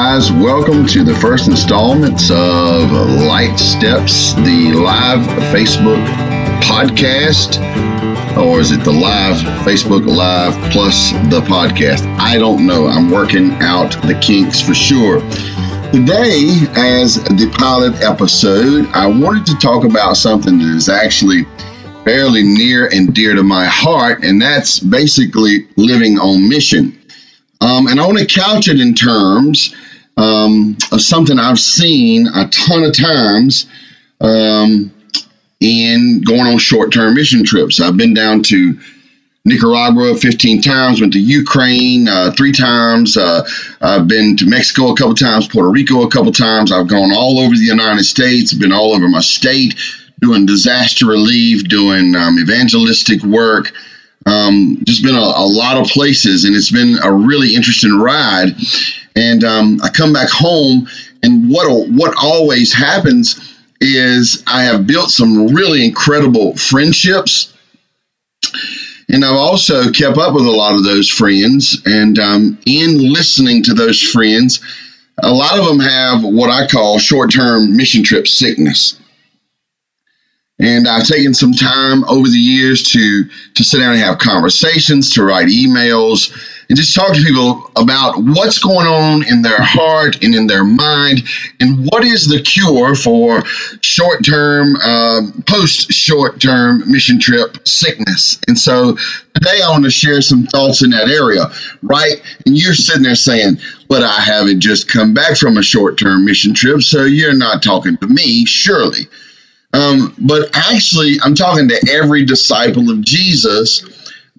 guys, welcome to the first installments of Light Steps, the live Facebook podcast, or is it the live Facebook Live plus the podcast? I don't know. I'm working out the kinks for sure. Today, as the pilot episode, I wanted to talk about something that is actually fairly near and dear to my heart, and that's basically living on mission. And I want to couch it in terms of something I've seen a ton of times in going on short-term mission trips. I've been down to Nicaragua 15 times, went to Ukraine 3 times. I've been to Mexico a couple times, Puerto Rico a couple times. I've gone all over the United States, been all over my state, doing disaster relief, doing evangelistic work. Just been a lot of places, and it's been a really interesting ride. And I come back home, and what always happens is I have built some really incredible friendships, and I've also kept up with a lot of those friends. And in listening to those friends, a lot of them have what I call short-term mission trip sickness. And I've taken some time over the years to sit down and have conversations, to write emails, and just talk to people about what's going on in their heart and in their mind, and what is the cure for short-term, post-short-term mission trip sickness. And so today I want to share some thoughts in that area, right? And you're sitting there saying, but I haven't just come back from a short-term mission trip, so you're not talking to me, surely. But actually, I'm talking to every disciple of Jesus,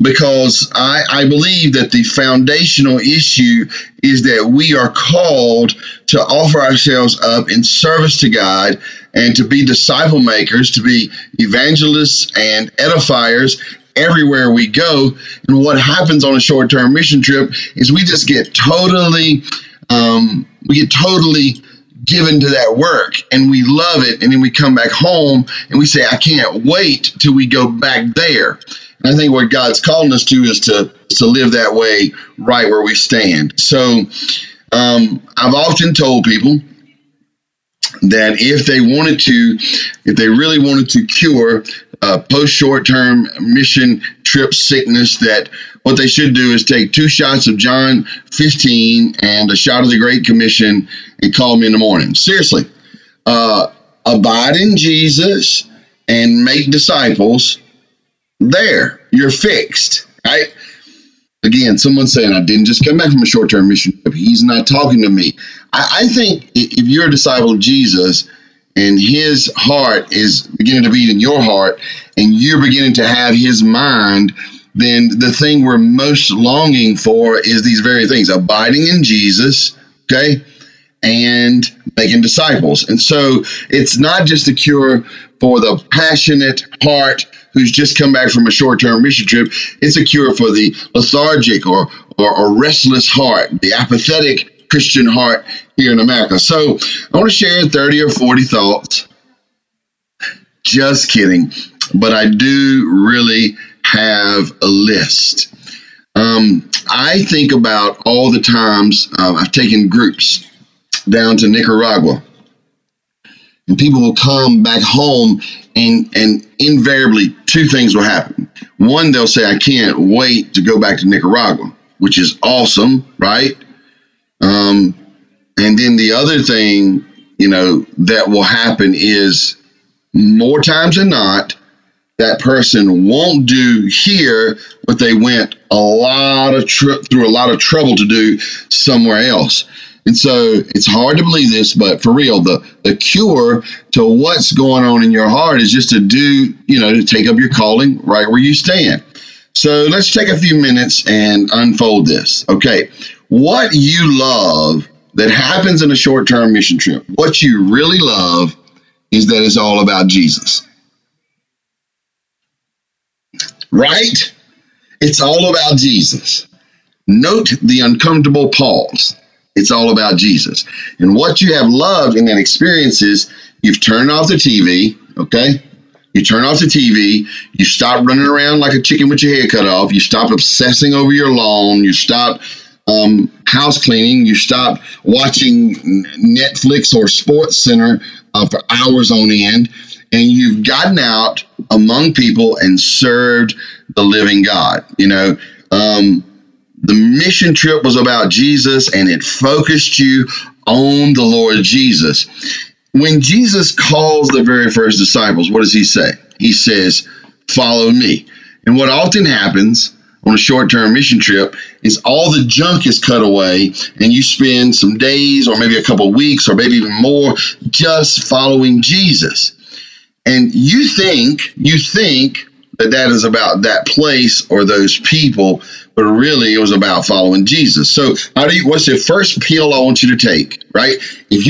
because I believe that the foundational issue is that we are called to offer ourselves up in service to God and to be disciple makers, to be evangelists and edifiers everywhere we go. And what happens on a short-term mission trip is we just get totally given to that work, and we love it, and then we come back home and we say, I can't wait till we go back there. And I think what God's calling us to is to live that way right where we stand. So I've often told people that if they really wanted to cure post short-term mission trip sickness, that what they should do is take 2 shots of John 15 and a shot of the Great Commission and call me in the morning. Seriously, abide in Jesus and make disciples. There, you're fixed, right? Again, someone's saying, I didn't just come back from a short-term mission trip. He's not talking to me. I think if you're a disciple of Jesus, and his heart is beginning to beat in your heart, and you're beginning to have his mind, then the thing we're most longing for is these very things: abiding in Jesus, okay, and making disciples. And so it's not just a cure for the passionate heart who's just come back from a short-term mission trip. It's a cure for the lethargic or restless heart, the apathetic Christian heart here in America. So I want to share 30 or 40 thoughts. Just kidding. But I do really have a list. I think about all the times I've taken groups down to Nicaragua, and people will come back home, and invariably 2 things will happen. One, they'll say, I can't wait to go back to Nicaragua, which is awesome, right? And then the other thing, that will happen is, more times than not, that person won't do here what they went through a lot of trouble to do somewhere else. And so it's hard to believe this, but for real, the cure to what's going on in your heart is just to do, to take up your calling right where you stand. So let's take a few minutes and unfold this. Okay. What you love that happens in a short-term mission trip, what you really love is that it's all about Jesus. Right? It's all about Jesus. Note the uncomfortable pause. It's all about Jesus. And what you have loved in that experience is you've turned off the TV, okay? You turn off the TV, you stop running around like a chicken with your head cut off, you stop obsessing over your lawn, you stop house cleaning. You stopped watching Netflix or Sports Center for hours on end, and you've gotten out among people and served the living God. You know, the mission trip was about Jesus, and it focused you on the Lord Jesus. When Jesus calls the very first disciples, what does he say? He says, "Follow me." And what often happens on a short-term mission trip is all the junk is cut away, and you spend some days or maybe a couple of weeks or maybe even more just following Jesus. And you think that is about that place or those people, but really it was about following Jesus. So what's the first pill I want you to take, right? If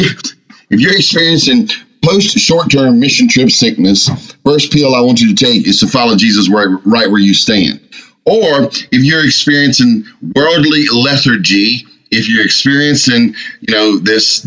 you're experiencing post-short-term mission trip sickness, first pill I want you to take is to follow Jesus right where you stand. Or if you're experiencing worldly lethargy, if you're experiencing, you know, this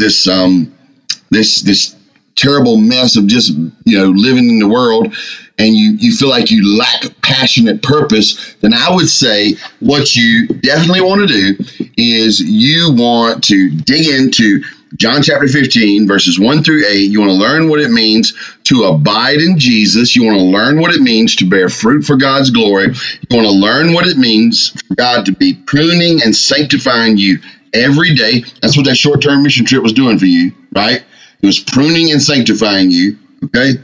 terrible mess of just, you know, living in the world, and you feel like you lack passionate purpose, then I would say what you definitely want to do is you want to dig into John chapter 15, verses 1-8, you want to learn what it means to abide in Jesus. You want to learn what it means to bear fruit for God's glory. You want to learn what it means for God to be pruning and sanctifying you every day. That's what that short-term mission trip was doing for you, right? It was pruning and sanctifying you, okay?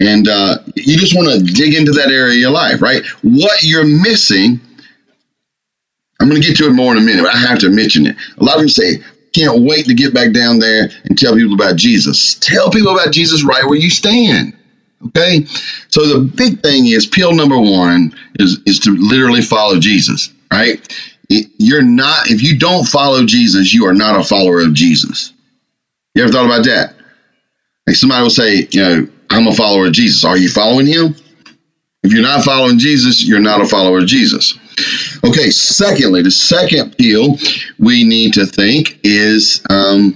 And you just want to dig into that area of your life, right? What you're missing, I'm going to get to it more in a minute, but I have to mention it. A lot of them say, can't wait to get back down there and tell people about Jesus. Tell people about Jesus right where you stand. Okay? So the big thing is, pill number one is to literally follow Jesus, right? If you don't follow Jesus, you are not a follower of Jesus. You ever thought about that? Like somebody will say, you know, I'm a follower of Jesus. Are you following him? If you're not following Jesus, you're not a follower of Jesus. Okay, secondly, the second pill we need to take is to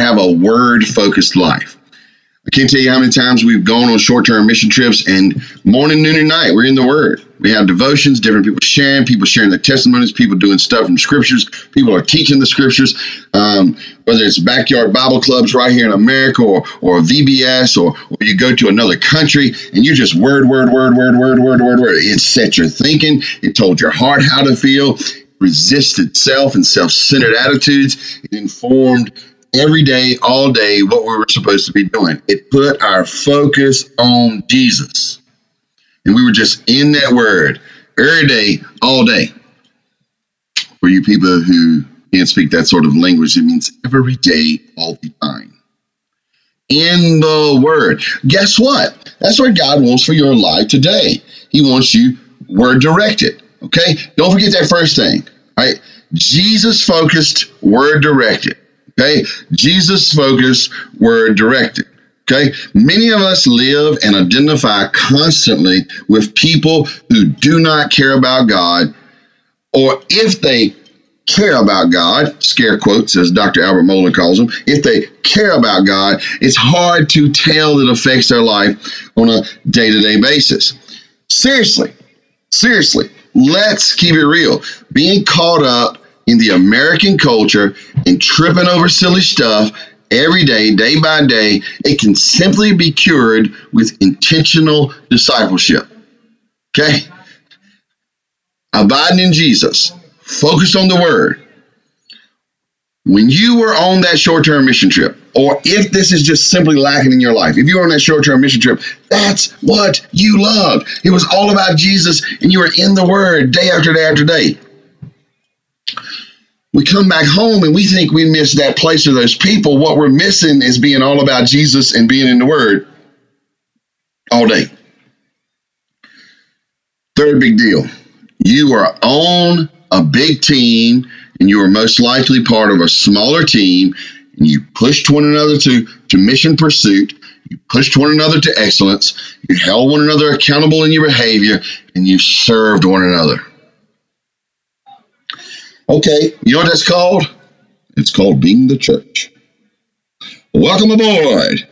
have a word-focused life. I can't tell you how many times we've gone on short-term mission trips, and morning, noon, and night, we're in the Word. We have devotions, different people sharing their testimonies, people doing stuff from Scriptures, people are teaching the Scriptures, whether it's backyard Bible clubs right here in America or VBS, or you go to another country and you just word. It set your thinking. It told your heart how to feel, resisted self and self-centered attitudes. It informed every day, all day, what we were supposed to be doing. It put our focus on Jesus. And we were just in that word every day, all day. For you people who can't speak that sort of language, it means every day, all the time. In the word. Guess what? That's what God wants for your life today. He wants you word directed. Okay? Don't forget that first thing. All right? Jesus focused, word directed. Okay? Jesus focused, word directed. Okay, many of us live and identify constantly with people who do not care about God, or if they care about God, scare quotes, as Dr. Albert Molin calls them, if they care about God, it's hard to tell that it affects their life on a day-to-day basis. Seriously, let's keep it real. Being caught up in the American culture and tripping over silly stuff every day, day by day, it can simply be cured with intentional discipleship. Okay? Abiding in Jesus. Focus on the word. When you were on that short-term mission trip, or if this is just simply lacking in your life, if you were on that short-term mission trip, that's what you loved. It was all about Jesus, and you were in the word day after day after day. We come back home and we think we missed that place or those people. What we're missing is being all about Jesus and being in the Word all day. Third big deal. You are on a big team, and you are most likely part of a smaller team, and you pushed one another to mission pursuit. You pushed one another to excellence. You held one another accountable in your behavior, and you served one another. Okay, you know what that's called? It's called being the church. Welcome aboard.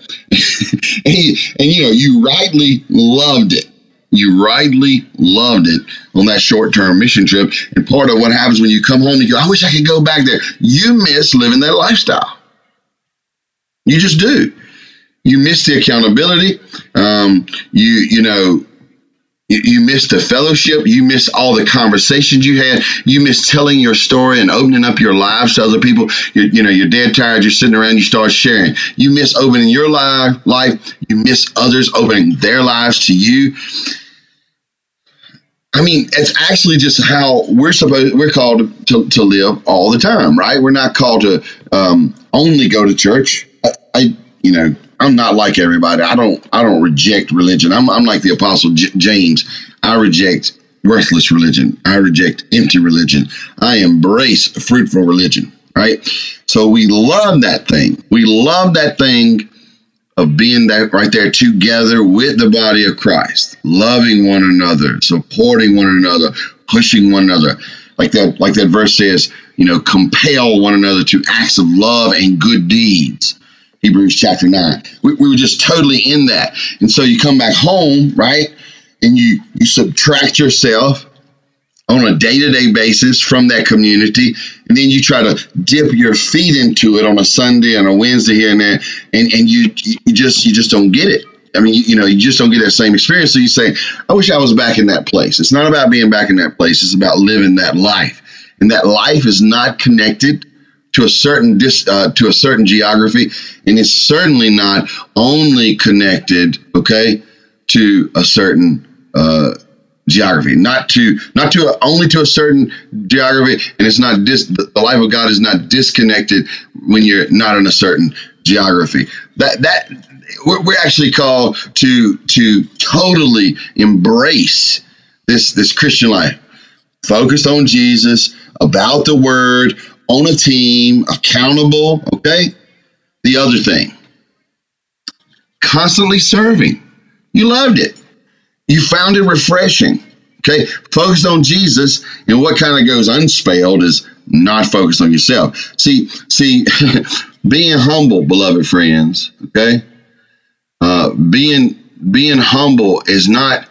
and you rightly loved it. You rightly loved it on that short-term mission trip. And part of what happens when you come home, you go, I wish I could go back there. You miss living that lifestyle. You just do. You miss the accountability. You miss the fellowship. You miss all the conversations you had. You miss telling your story and opening up your lives to other people. You're dead tired. You're sitting around. You start sharing. You miss opening your life. You miss others opening their lives to you. I mean, it's actually just how we're called to live all the time, right? We're not called to only go to church. I'm not like everybody. I don't reject religion. I'm like the Apostle James. I reject worthless religion. I reject empty religion. I embrace fruitful religion, right? So we love that thing. We love that thing of being that right there together with the body of Christ, loving one another, supporting one another, pushing one another. Like that verse says, compel one another to acts of love and good deeds. Hebrews chapter 9. We were just totally in that. And so you come back home, right? And you subtract yourself on a day-to-day basis from that community. And then you try to dip your feet into it on a Sunday and a Wednesday here and there. And you just don't get it. I mean, you just don't get that same experience. So you say, I wish I was back in that place. It's not about being back in that place. It's about living that life. And that life is not connected to a certain to a certain geography, and it's certainly not only connected, okay, to a certain geography, only to a certain geography, and it's not the life of God is not disconnected when you're not in a certain geography. That we're actually called to totally embrace this Christian life, focused on Jesus, about the Word. On a team, accountable, okay? The other thing, constantly serving. You loved it. You found it refreshing, okay? Focused on Jesus, and what kind of goes unspelled is not focused on yourself. See, being humble, beloved friends, okay? Being humble is not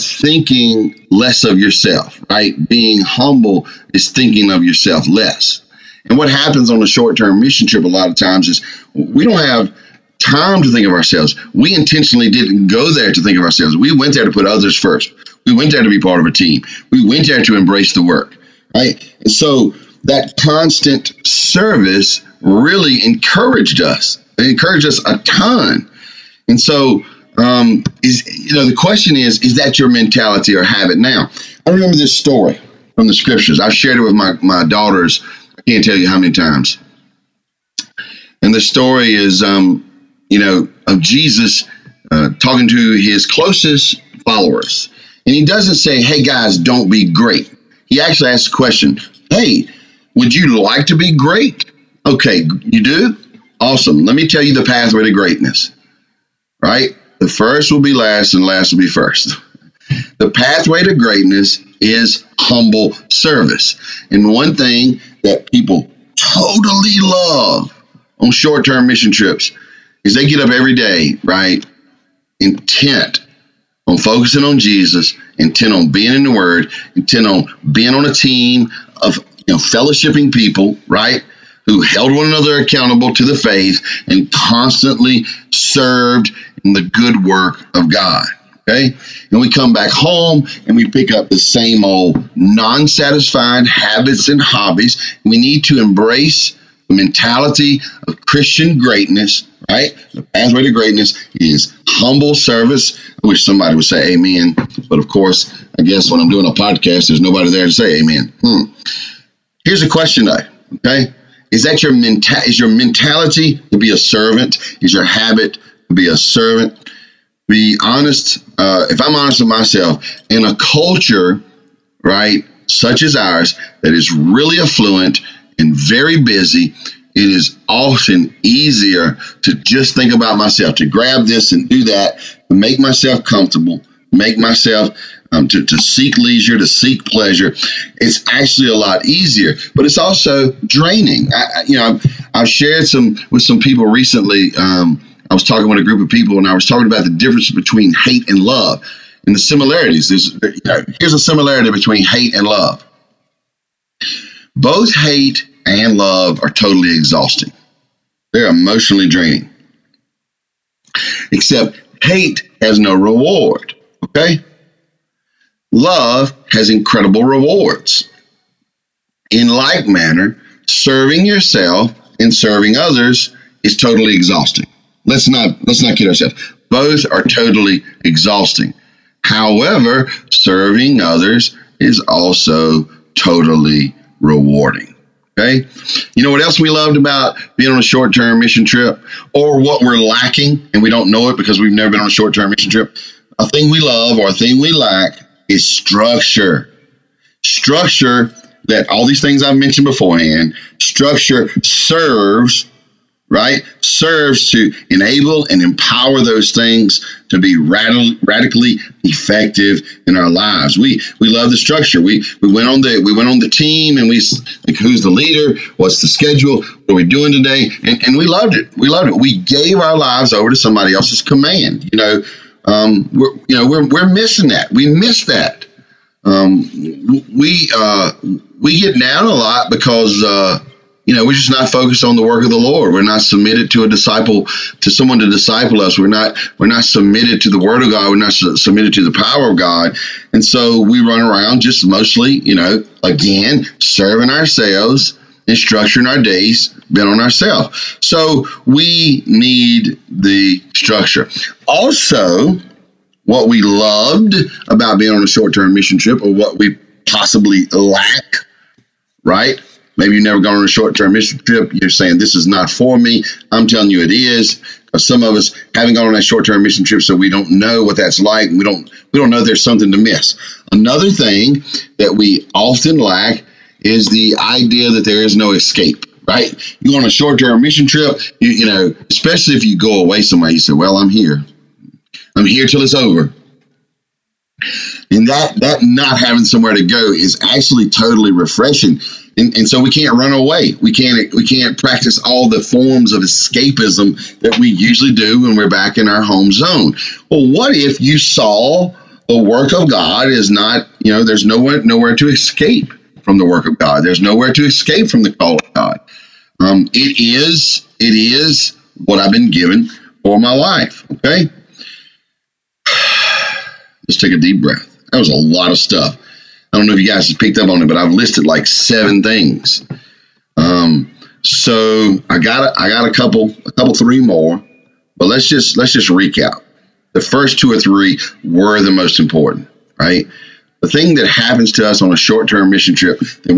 thinking less of yourself, right? Being humble is thinking of yourself less. And what happens on a short-term mission trip a lot of times is we don't have time to think of ourselves. We intentionally didn't go there to think of ourselves. We went there to put others first. We went there to be part of a team. We went there to embrace the work, right? And so that constant service really encouraged us. It encouraged us a ton. And so the question is that your mentality or habit now? I remember this story from the scriptures. I've shared it with my daughters. I can't tell you how many times. And the story is, of Jesus talking to his closest followers. And he doesn't say, hey guys, don't be great. He actually asks the question, hey, would you like to be great? Okay, you do? Awesome. Let me tell you the pathway to greatness, right? The first will be last, and last will be first. The pathway to greatness is humble service. And one thing that people totally love on short-term mission trips is they get up every day, right, intent on focusing on Jesus, intent on being in the Word, intent on being on a team of fellowshipping people, right, who held one another accountable to the faith and constantly served in the good work of God, okay? And we come back home and we pick up the same old non-satisfying habits and hobbies. We need to embrace the mentality of Christian greatness, right? The pathway to greatness is humble service. I wish somebody would say amen, but of course, I guess when I'm doing a podcast, there's nobody there to say amen. Here's a question though, okay? Is that your mentality to be a servant? Is your habit to be a servant? Be honest. If I'm honest with myself, in a culture, right, such as ours, that is really affluent and very busy, it is often easier to just think about myself, to grab this and do that, to make myself comfortable, make myself to seek leisure, to seek pleasure. It's actually a lot easier, but it's also draining. I've shared with some people recently. I was talking with a group of people, and I was talking about the difference between hate and love. And the similarities is, here's a similarity between hate and love. Both hate and love are totally exhausting. They're emotionally draining. Except hate has no reward, okay? Love has incredible rewards. In like manner, serving yourself and serving others is totally exhausting. Let's not kid ourselves. Both are totally exhausting. However, serving others is also totally rewarding. Okay? You know what else we loved about being on a short-term mission trip, or what we're lacking and we don't know it because we've never been on a short-term mission trip? A thing we love or a thing we lack is structure. Structure, that all these things I've mentioned beforehand, structure serves, right? Serves to enable and empower those things to be radically effective in our lives. We love the structure. We went on the team, and we like, who's the leader? What's the schedule? What are we doing today? And we loved it. We loved it. We gave our lives over to somebody else's command. We're missing that. We miss that. We get down a lot because, we're just not focused on the work of the Lord. We're not submitted to someone to disciple us. We're not submitted to the Word of God. We're not submitted to the power of God. And so we run around just mostly, again, serving ourselves and structuring our days, bent on ourselves. So we need the structure. Also, what we loved about being on a short-term mission trip, or what we possibly lack, right? Maybe you've never gone on a short-term mission trip. You're saying, this is not for me. I'm telling you it is. Some of us haven't gone on that short-term mission trip, so we don't know what that's like. We don't know there's something to miss. Another thing that we often lack is the idea that there is no escape, right? You go on a short-term mission trip, you know, especially if you go away somewhere, you say, well, I'm here. I'm here till it's over. And that not having somewhere to go is actually totally refreshing. And so we can't run away. We can't practice all the forms of escapism that we usually do when we're back in our home zone. Well, what if you saw the work of God is not, there's nowhere to escape from the work of God. There's nowhere to escape from the call of God. It is what I've been given for my life. Okay. Let's take a deep breath. That was a lot of stuff. I don't know if you guys have picked up on it, but I've listed like 7 things. So I got a couple, 3 more, but let's just recap. The first 2 or 3 were the most important, right? The thing that happens to us on a short-term mission trip that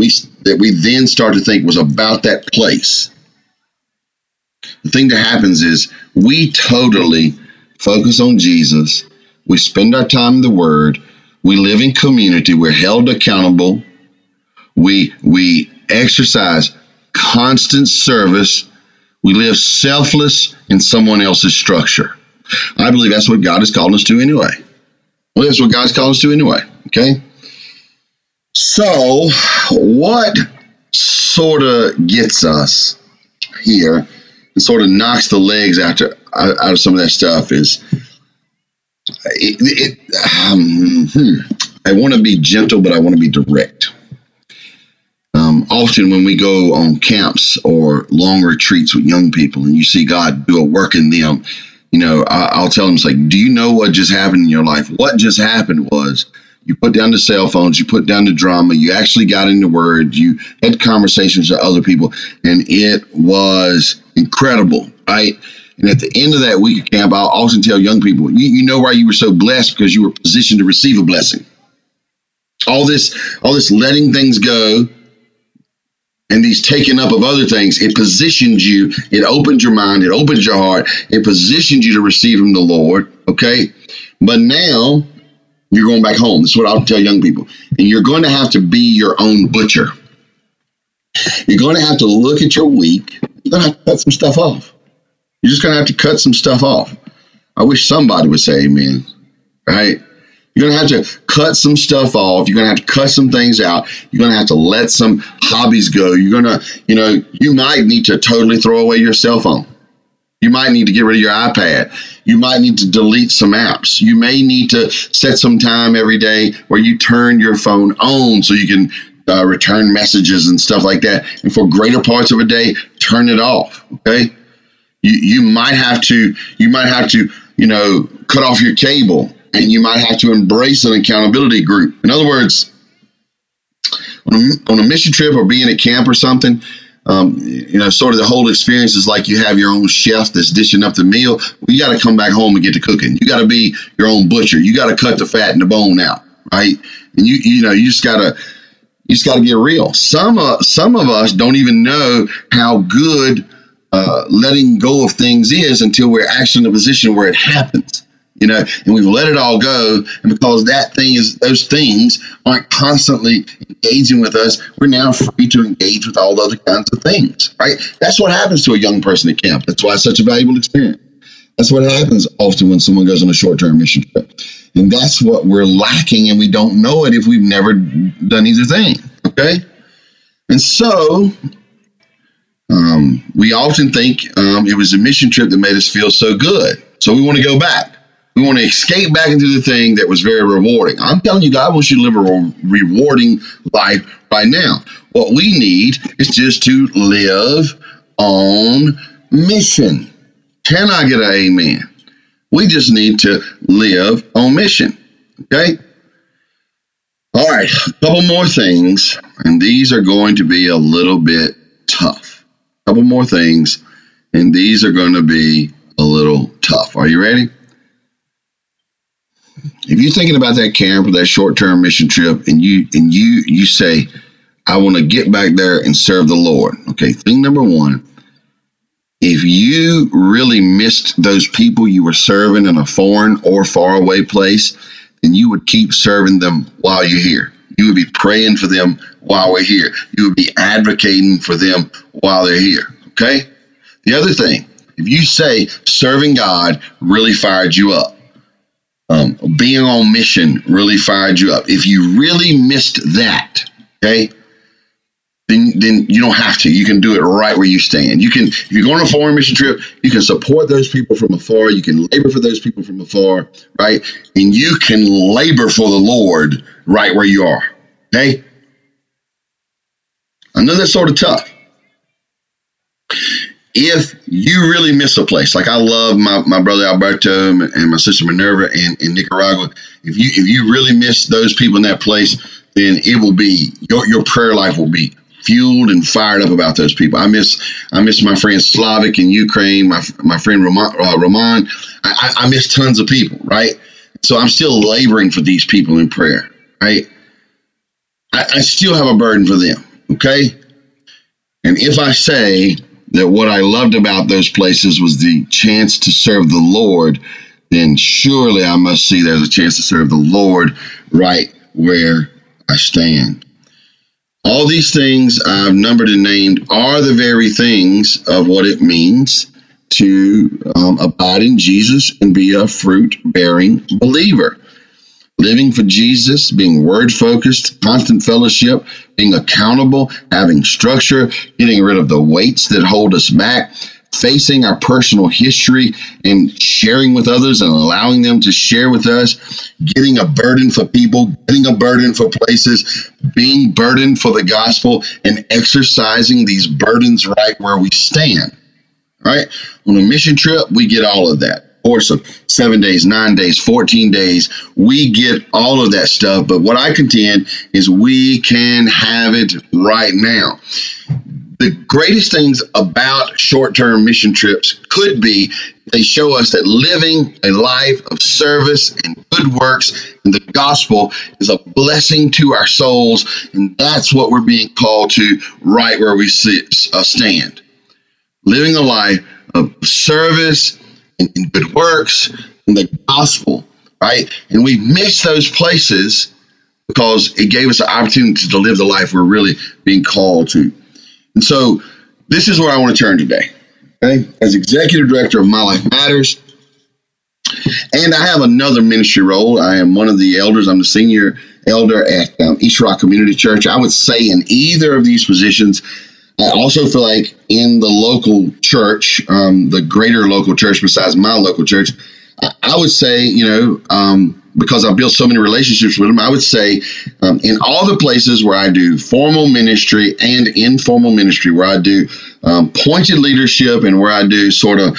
we then start to think was about that place. The thing that happens is we totally focus on Jesus. We spend our time in the Word. We live in community. We're held accountable. We exercise constant service. We live selfless in someone else's structure. I believe that's what God is calling us to anyway. Well, that's what God's calling us to anyway, okay? So what sort of gets us here and sort of knocks the legs out of some of that stuff is... I want to be gentle, but I want to be direct. Often when we go on camps or long retreats with young people and you see God do a work in them, I'll tell them, it's like, do you know what just happened in your life? What just happened was you put down the cell phones, you put down the drama, you actually got into Word, you had conversations with other people, and it was incredible, right? And at the end of that week of camp, I'll often tell young people, you know why you were so blessed? Because you were positioned to receive a blessing. All this letting things go and these taking up of other things, it positioned you, it opened your mind, it opened your heart, it positioned you to receive from the Lord, okay? But now you're going back home. This is what I'll tell young people. And you're going to have to be your own butcher. You're going to have to look at your week. You're going to have to cut some stuff off. You're just going to have to cut some stuff off. I wish somebody would say amen, right? You're going to have to cut some stuff off. You're going to have to cut some things out. You're going to have to let some hobbies go. You're going to, you might need to totally throw away your cell phone. You might need to get rid of your iPad. You might need to delete some apps. You may need to set some time every day where you turn your phone on so you can return messages and stuff like that. And for greater parts of a day, turn it off. Okay. You might have to, cut off your cable, and you might have to embrace an accountability group. In other words, on a mission trip or being at camp or something, sort of the whole experience is like you have your own chef that's dishing up the meal. Well, you got to come back home and get to cooking. You got to be your own butcher. You got to cut the fat and the bone out, right? And you just got to get real. Some of us don't even know how good letting go of things is until we're actually in a position where it happens, and we've let it all go. And because those things aren't constantly engaging with us, we're now free to engage with all the other kinds of things, right? That's what happens to a young person at camp. That's why it's such a valuable experience. That's what happens often when someone goes on a short-term mission trip. And that's what we're lacking, and we don't know it if we've never done either thing, okay? And so we often think it was a mission trip that made us feel so good. So we want to go back. We want to escape back into the thing that was very rewarding. I'm telling you, God wants you to live a rewarding life right now. What we need is just to live on mission. Can I get an amen? We just need to live on mission. Okay? All right. A couple more things, and these are going to be a little bit tough. A couple more things, and these are going to be a little tough. Are you ready? If you're thinking about that camp or that short-term mission trip, and you say, I want to get back there and serve the Lord. Okay, thing number one. If you really missed those people you were serving in a foreign or faraway place, then you would keep serving them while you're here. You would be praying for them while we're here. You would be advocating for them while they're here, okay? The other thing, if you say serving God really fired you up, being on mission really fired you up, if you really missed that, okay, then you don't have to. You can do it right where you stand. You can, if you're going on a foreign mission trip, you can support those people from afar. You can labor for those people from afar, right? And you can labor for the Lord right where you are, okay? I know that's sort of tough. If you really miss a place, like I love my brother Alberto and my sister Minerva in Nicaragua. If you really miss those people in that place, then it will be, your prayer life will be fueled and fired up about those people. I miss my friend Slavik in Ukraine, my friend Roman. I miss tons of people, right? So I'm still laboring for these people in prayer, right? I still have a burden for them, okay? And if I say that what I loved about those places was the chance to serve the Lord, then surely I must see there's a chance to serve the Lord right where I stand. All these things I've numbered and named are the very things of what it means to abide in Jesus and be a fruit-bearing believer. Living for Jesus, being word-focused, constant fellowship, being accountable, having structure, getting rid of the weights that hold us back, facing our personal history and sharing with others and allowing them to share with us, getting a burden for people, getting a burden for places, being burdened for the gospel, and exercising these burdens right where we stand. All right? On a mission trip, we get all of that. Course of 7 days, 9 days, 14 days, we get all of that stuff. But what I contend is we can have it right now. The greatest things about short-term mission trips could be they show us that living a life of service and good works and the gospel is a blessing to our souls, and that's what we're being called to right where we stand. Living a life of service and good works and the gospel, right? And we miss those places because it gave us an opportunity to live the life we're really being called to. And so this is where I want to turn today, okay? As executive director of My Life Matters, and I have another ministry role. I am one of the elders. I'm the senior elder at East Rock Community Church. I would say in either of these positions, I also feel like in the local church, the greater local church besides my local church, I would say, because I built so many relationships with them, I would say in all the places where I do formal ministry and informal ministry, where I do pointed leadership and where I do sort of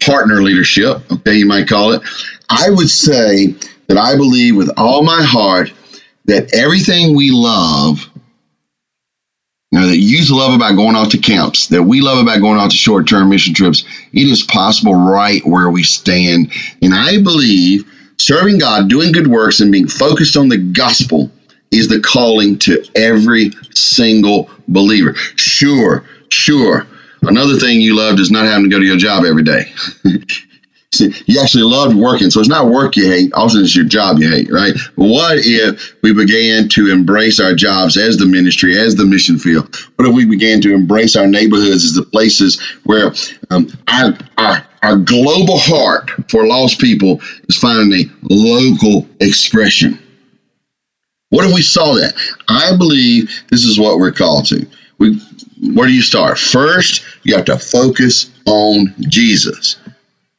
partner leadership, okay, you might call it, I would say that I believe with all my heart that everything we love, that youth love about going off to camps, that we love about going off to short-term mission trips, it is possible right where we stand. And I believe serving God, doing good works, and being focused on the gospel is the calling to every single believer. Sure. Another thing you loved is not having to go to your job every day. See, you actually loved working, so it's not work you hate. Often it's your job you hate, right? But what if we began to embrace our jobs as the ministry, as the mission field? What if we began to embrace our neighborhoods as the places where our global heart for lost people is finding a local expression? What if we saw that? I believe this is what we're called to. Where do you start? First, you have to focus on Jesus.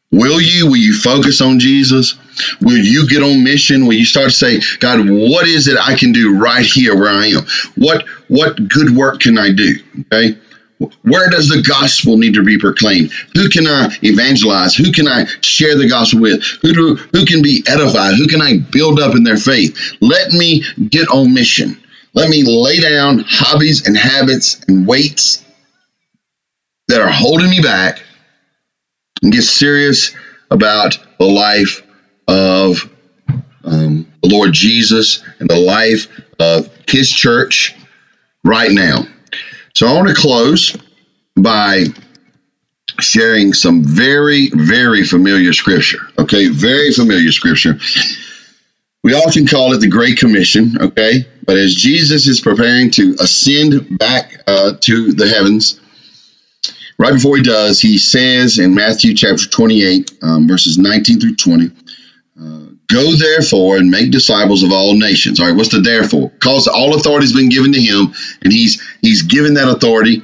Will you focus on Jesus? Will you get on mission? Will you start to say, God, what is it I can do right here where I am? What good work can I do? Okay. Where does the gospel need to be proclaimed? Who can I evangelize? Who can I share the gospel with? Who can be edified? Who can I build up in their faith? Let me get on mission. Let me lay down hobbies and habits and weights that are holding me back and get serious about the life of the Lord Jesus and the life of his church right now. So I want to close by sharing some very, very familiar scripture. Okay, very familiar scripture. We often call it the Great Commission, okay? But as Jesus is preparing to ascend back to the heavens, right before he does, he says in Matthew chapter 28, verses 19 through 20, go therefore and make disciples of all nations. All right, what's the therefore? Because all authority has been given to him, and he's given that authority.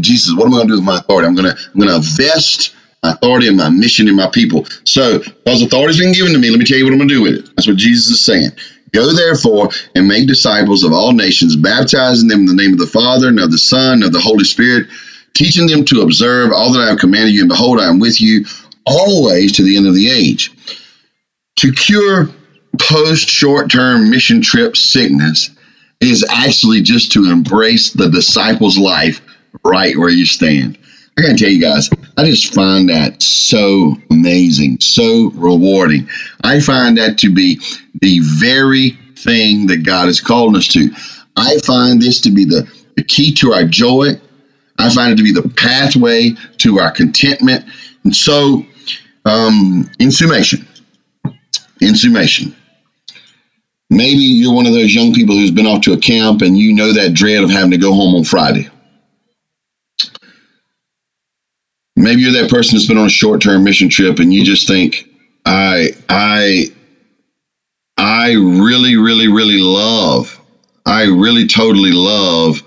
Jesus, what am I going to do with my authority? I'm going to vest my authority and my mission in my people. So, because authority has been given to me, let me tell you what I'm going to do with it. That's what Jesus is saying. Go therefore and make disciples of all nations, baptizing them in the name of the Father and of the Son and of the Holy Spirit, teaching them to observe all that I have commanded you, and behold, I am with you always to the end of the age. To cure post-short-term mission trip sickness is actually just to embrace the disciples' life right where you stand. I gotta tell you guys, I just find that so amazing, so rewarding. I find that to be the very thing that God has called us to. I find this to be the key to our joy. I find it to be the pathway to our contentment. And so, in summation, maybe you're one of those young people who's been off to a camp and you know that dread of having to go home on Friday. Maybe you're that person that's been on a short-term mission trip and you just think, I really, really, really love, I really totally love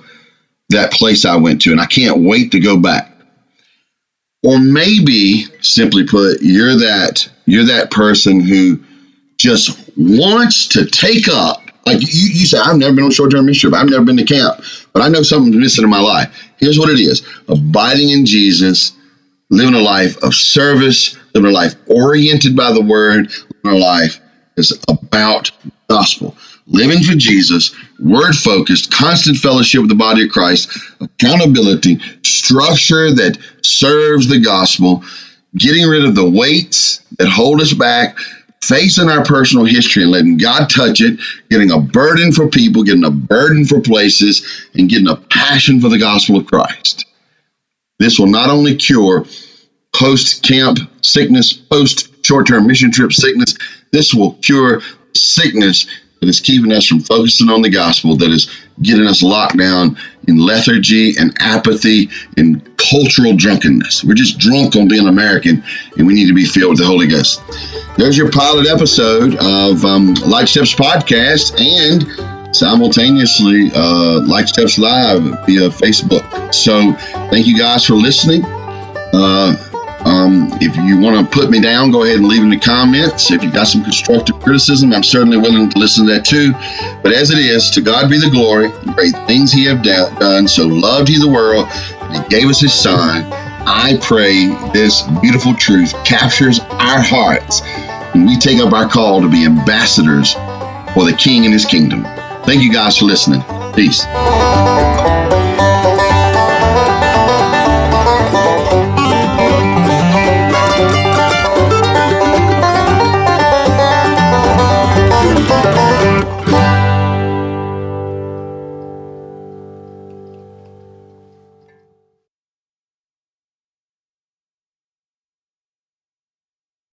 that place I went to, and I can't wait to go back. Or maybe, simply put, you're that person who just wants to take up. Like you say, I've never been on short-term mission trip. I've never been to camp, but I know something's missing in my life. Here's what it is: abiding in Jesus. Living a life of service, living a life oriented by the word, living a life is about the gospel. Living for Jesus, word-focused, constant fellowship with the body of Christ, accountability, structure that serves the gospel, getting rid of the weights that hold us back, facing our personal history and letting God touch it, getting a burden for people, getting a burden for places, and getting a passion for the gospel of Christ. This will not only cure post-camp sickness, post-short-term mission trip sickness, this will cure sickness that is keeping us from focusing on the gospel, that is getting us locked down in lethargy and apathy and cultural drunkenness. We're just drunk on being American, and we need to be filled with the Holy Ghost. There's your pilot episode of Light Steps Podcast, and simultaneously Light Steps Live via Facebook. So thank you guys for listening. If you want to put me down, go ahead and leave in the comments. If you got some constructive criticism, I'm certainly willing to listen to that too. But as it is, to God be the glory, great things he have done. So loved he the world, and he gave us his son. I pray this beautiful truth captures our hearts when we take up our call to be ambassadors for the King and his kingdom. Thank you guys for listening. Peace.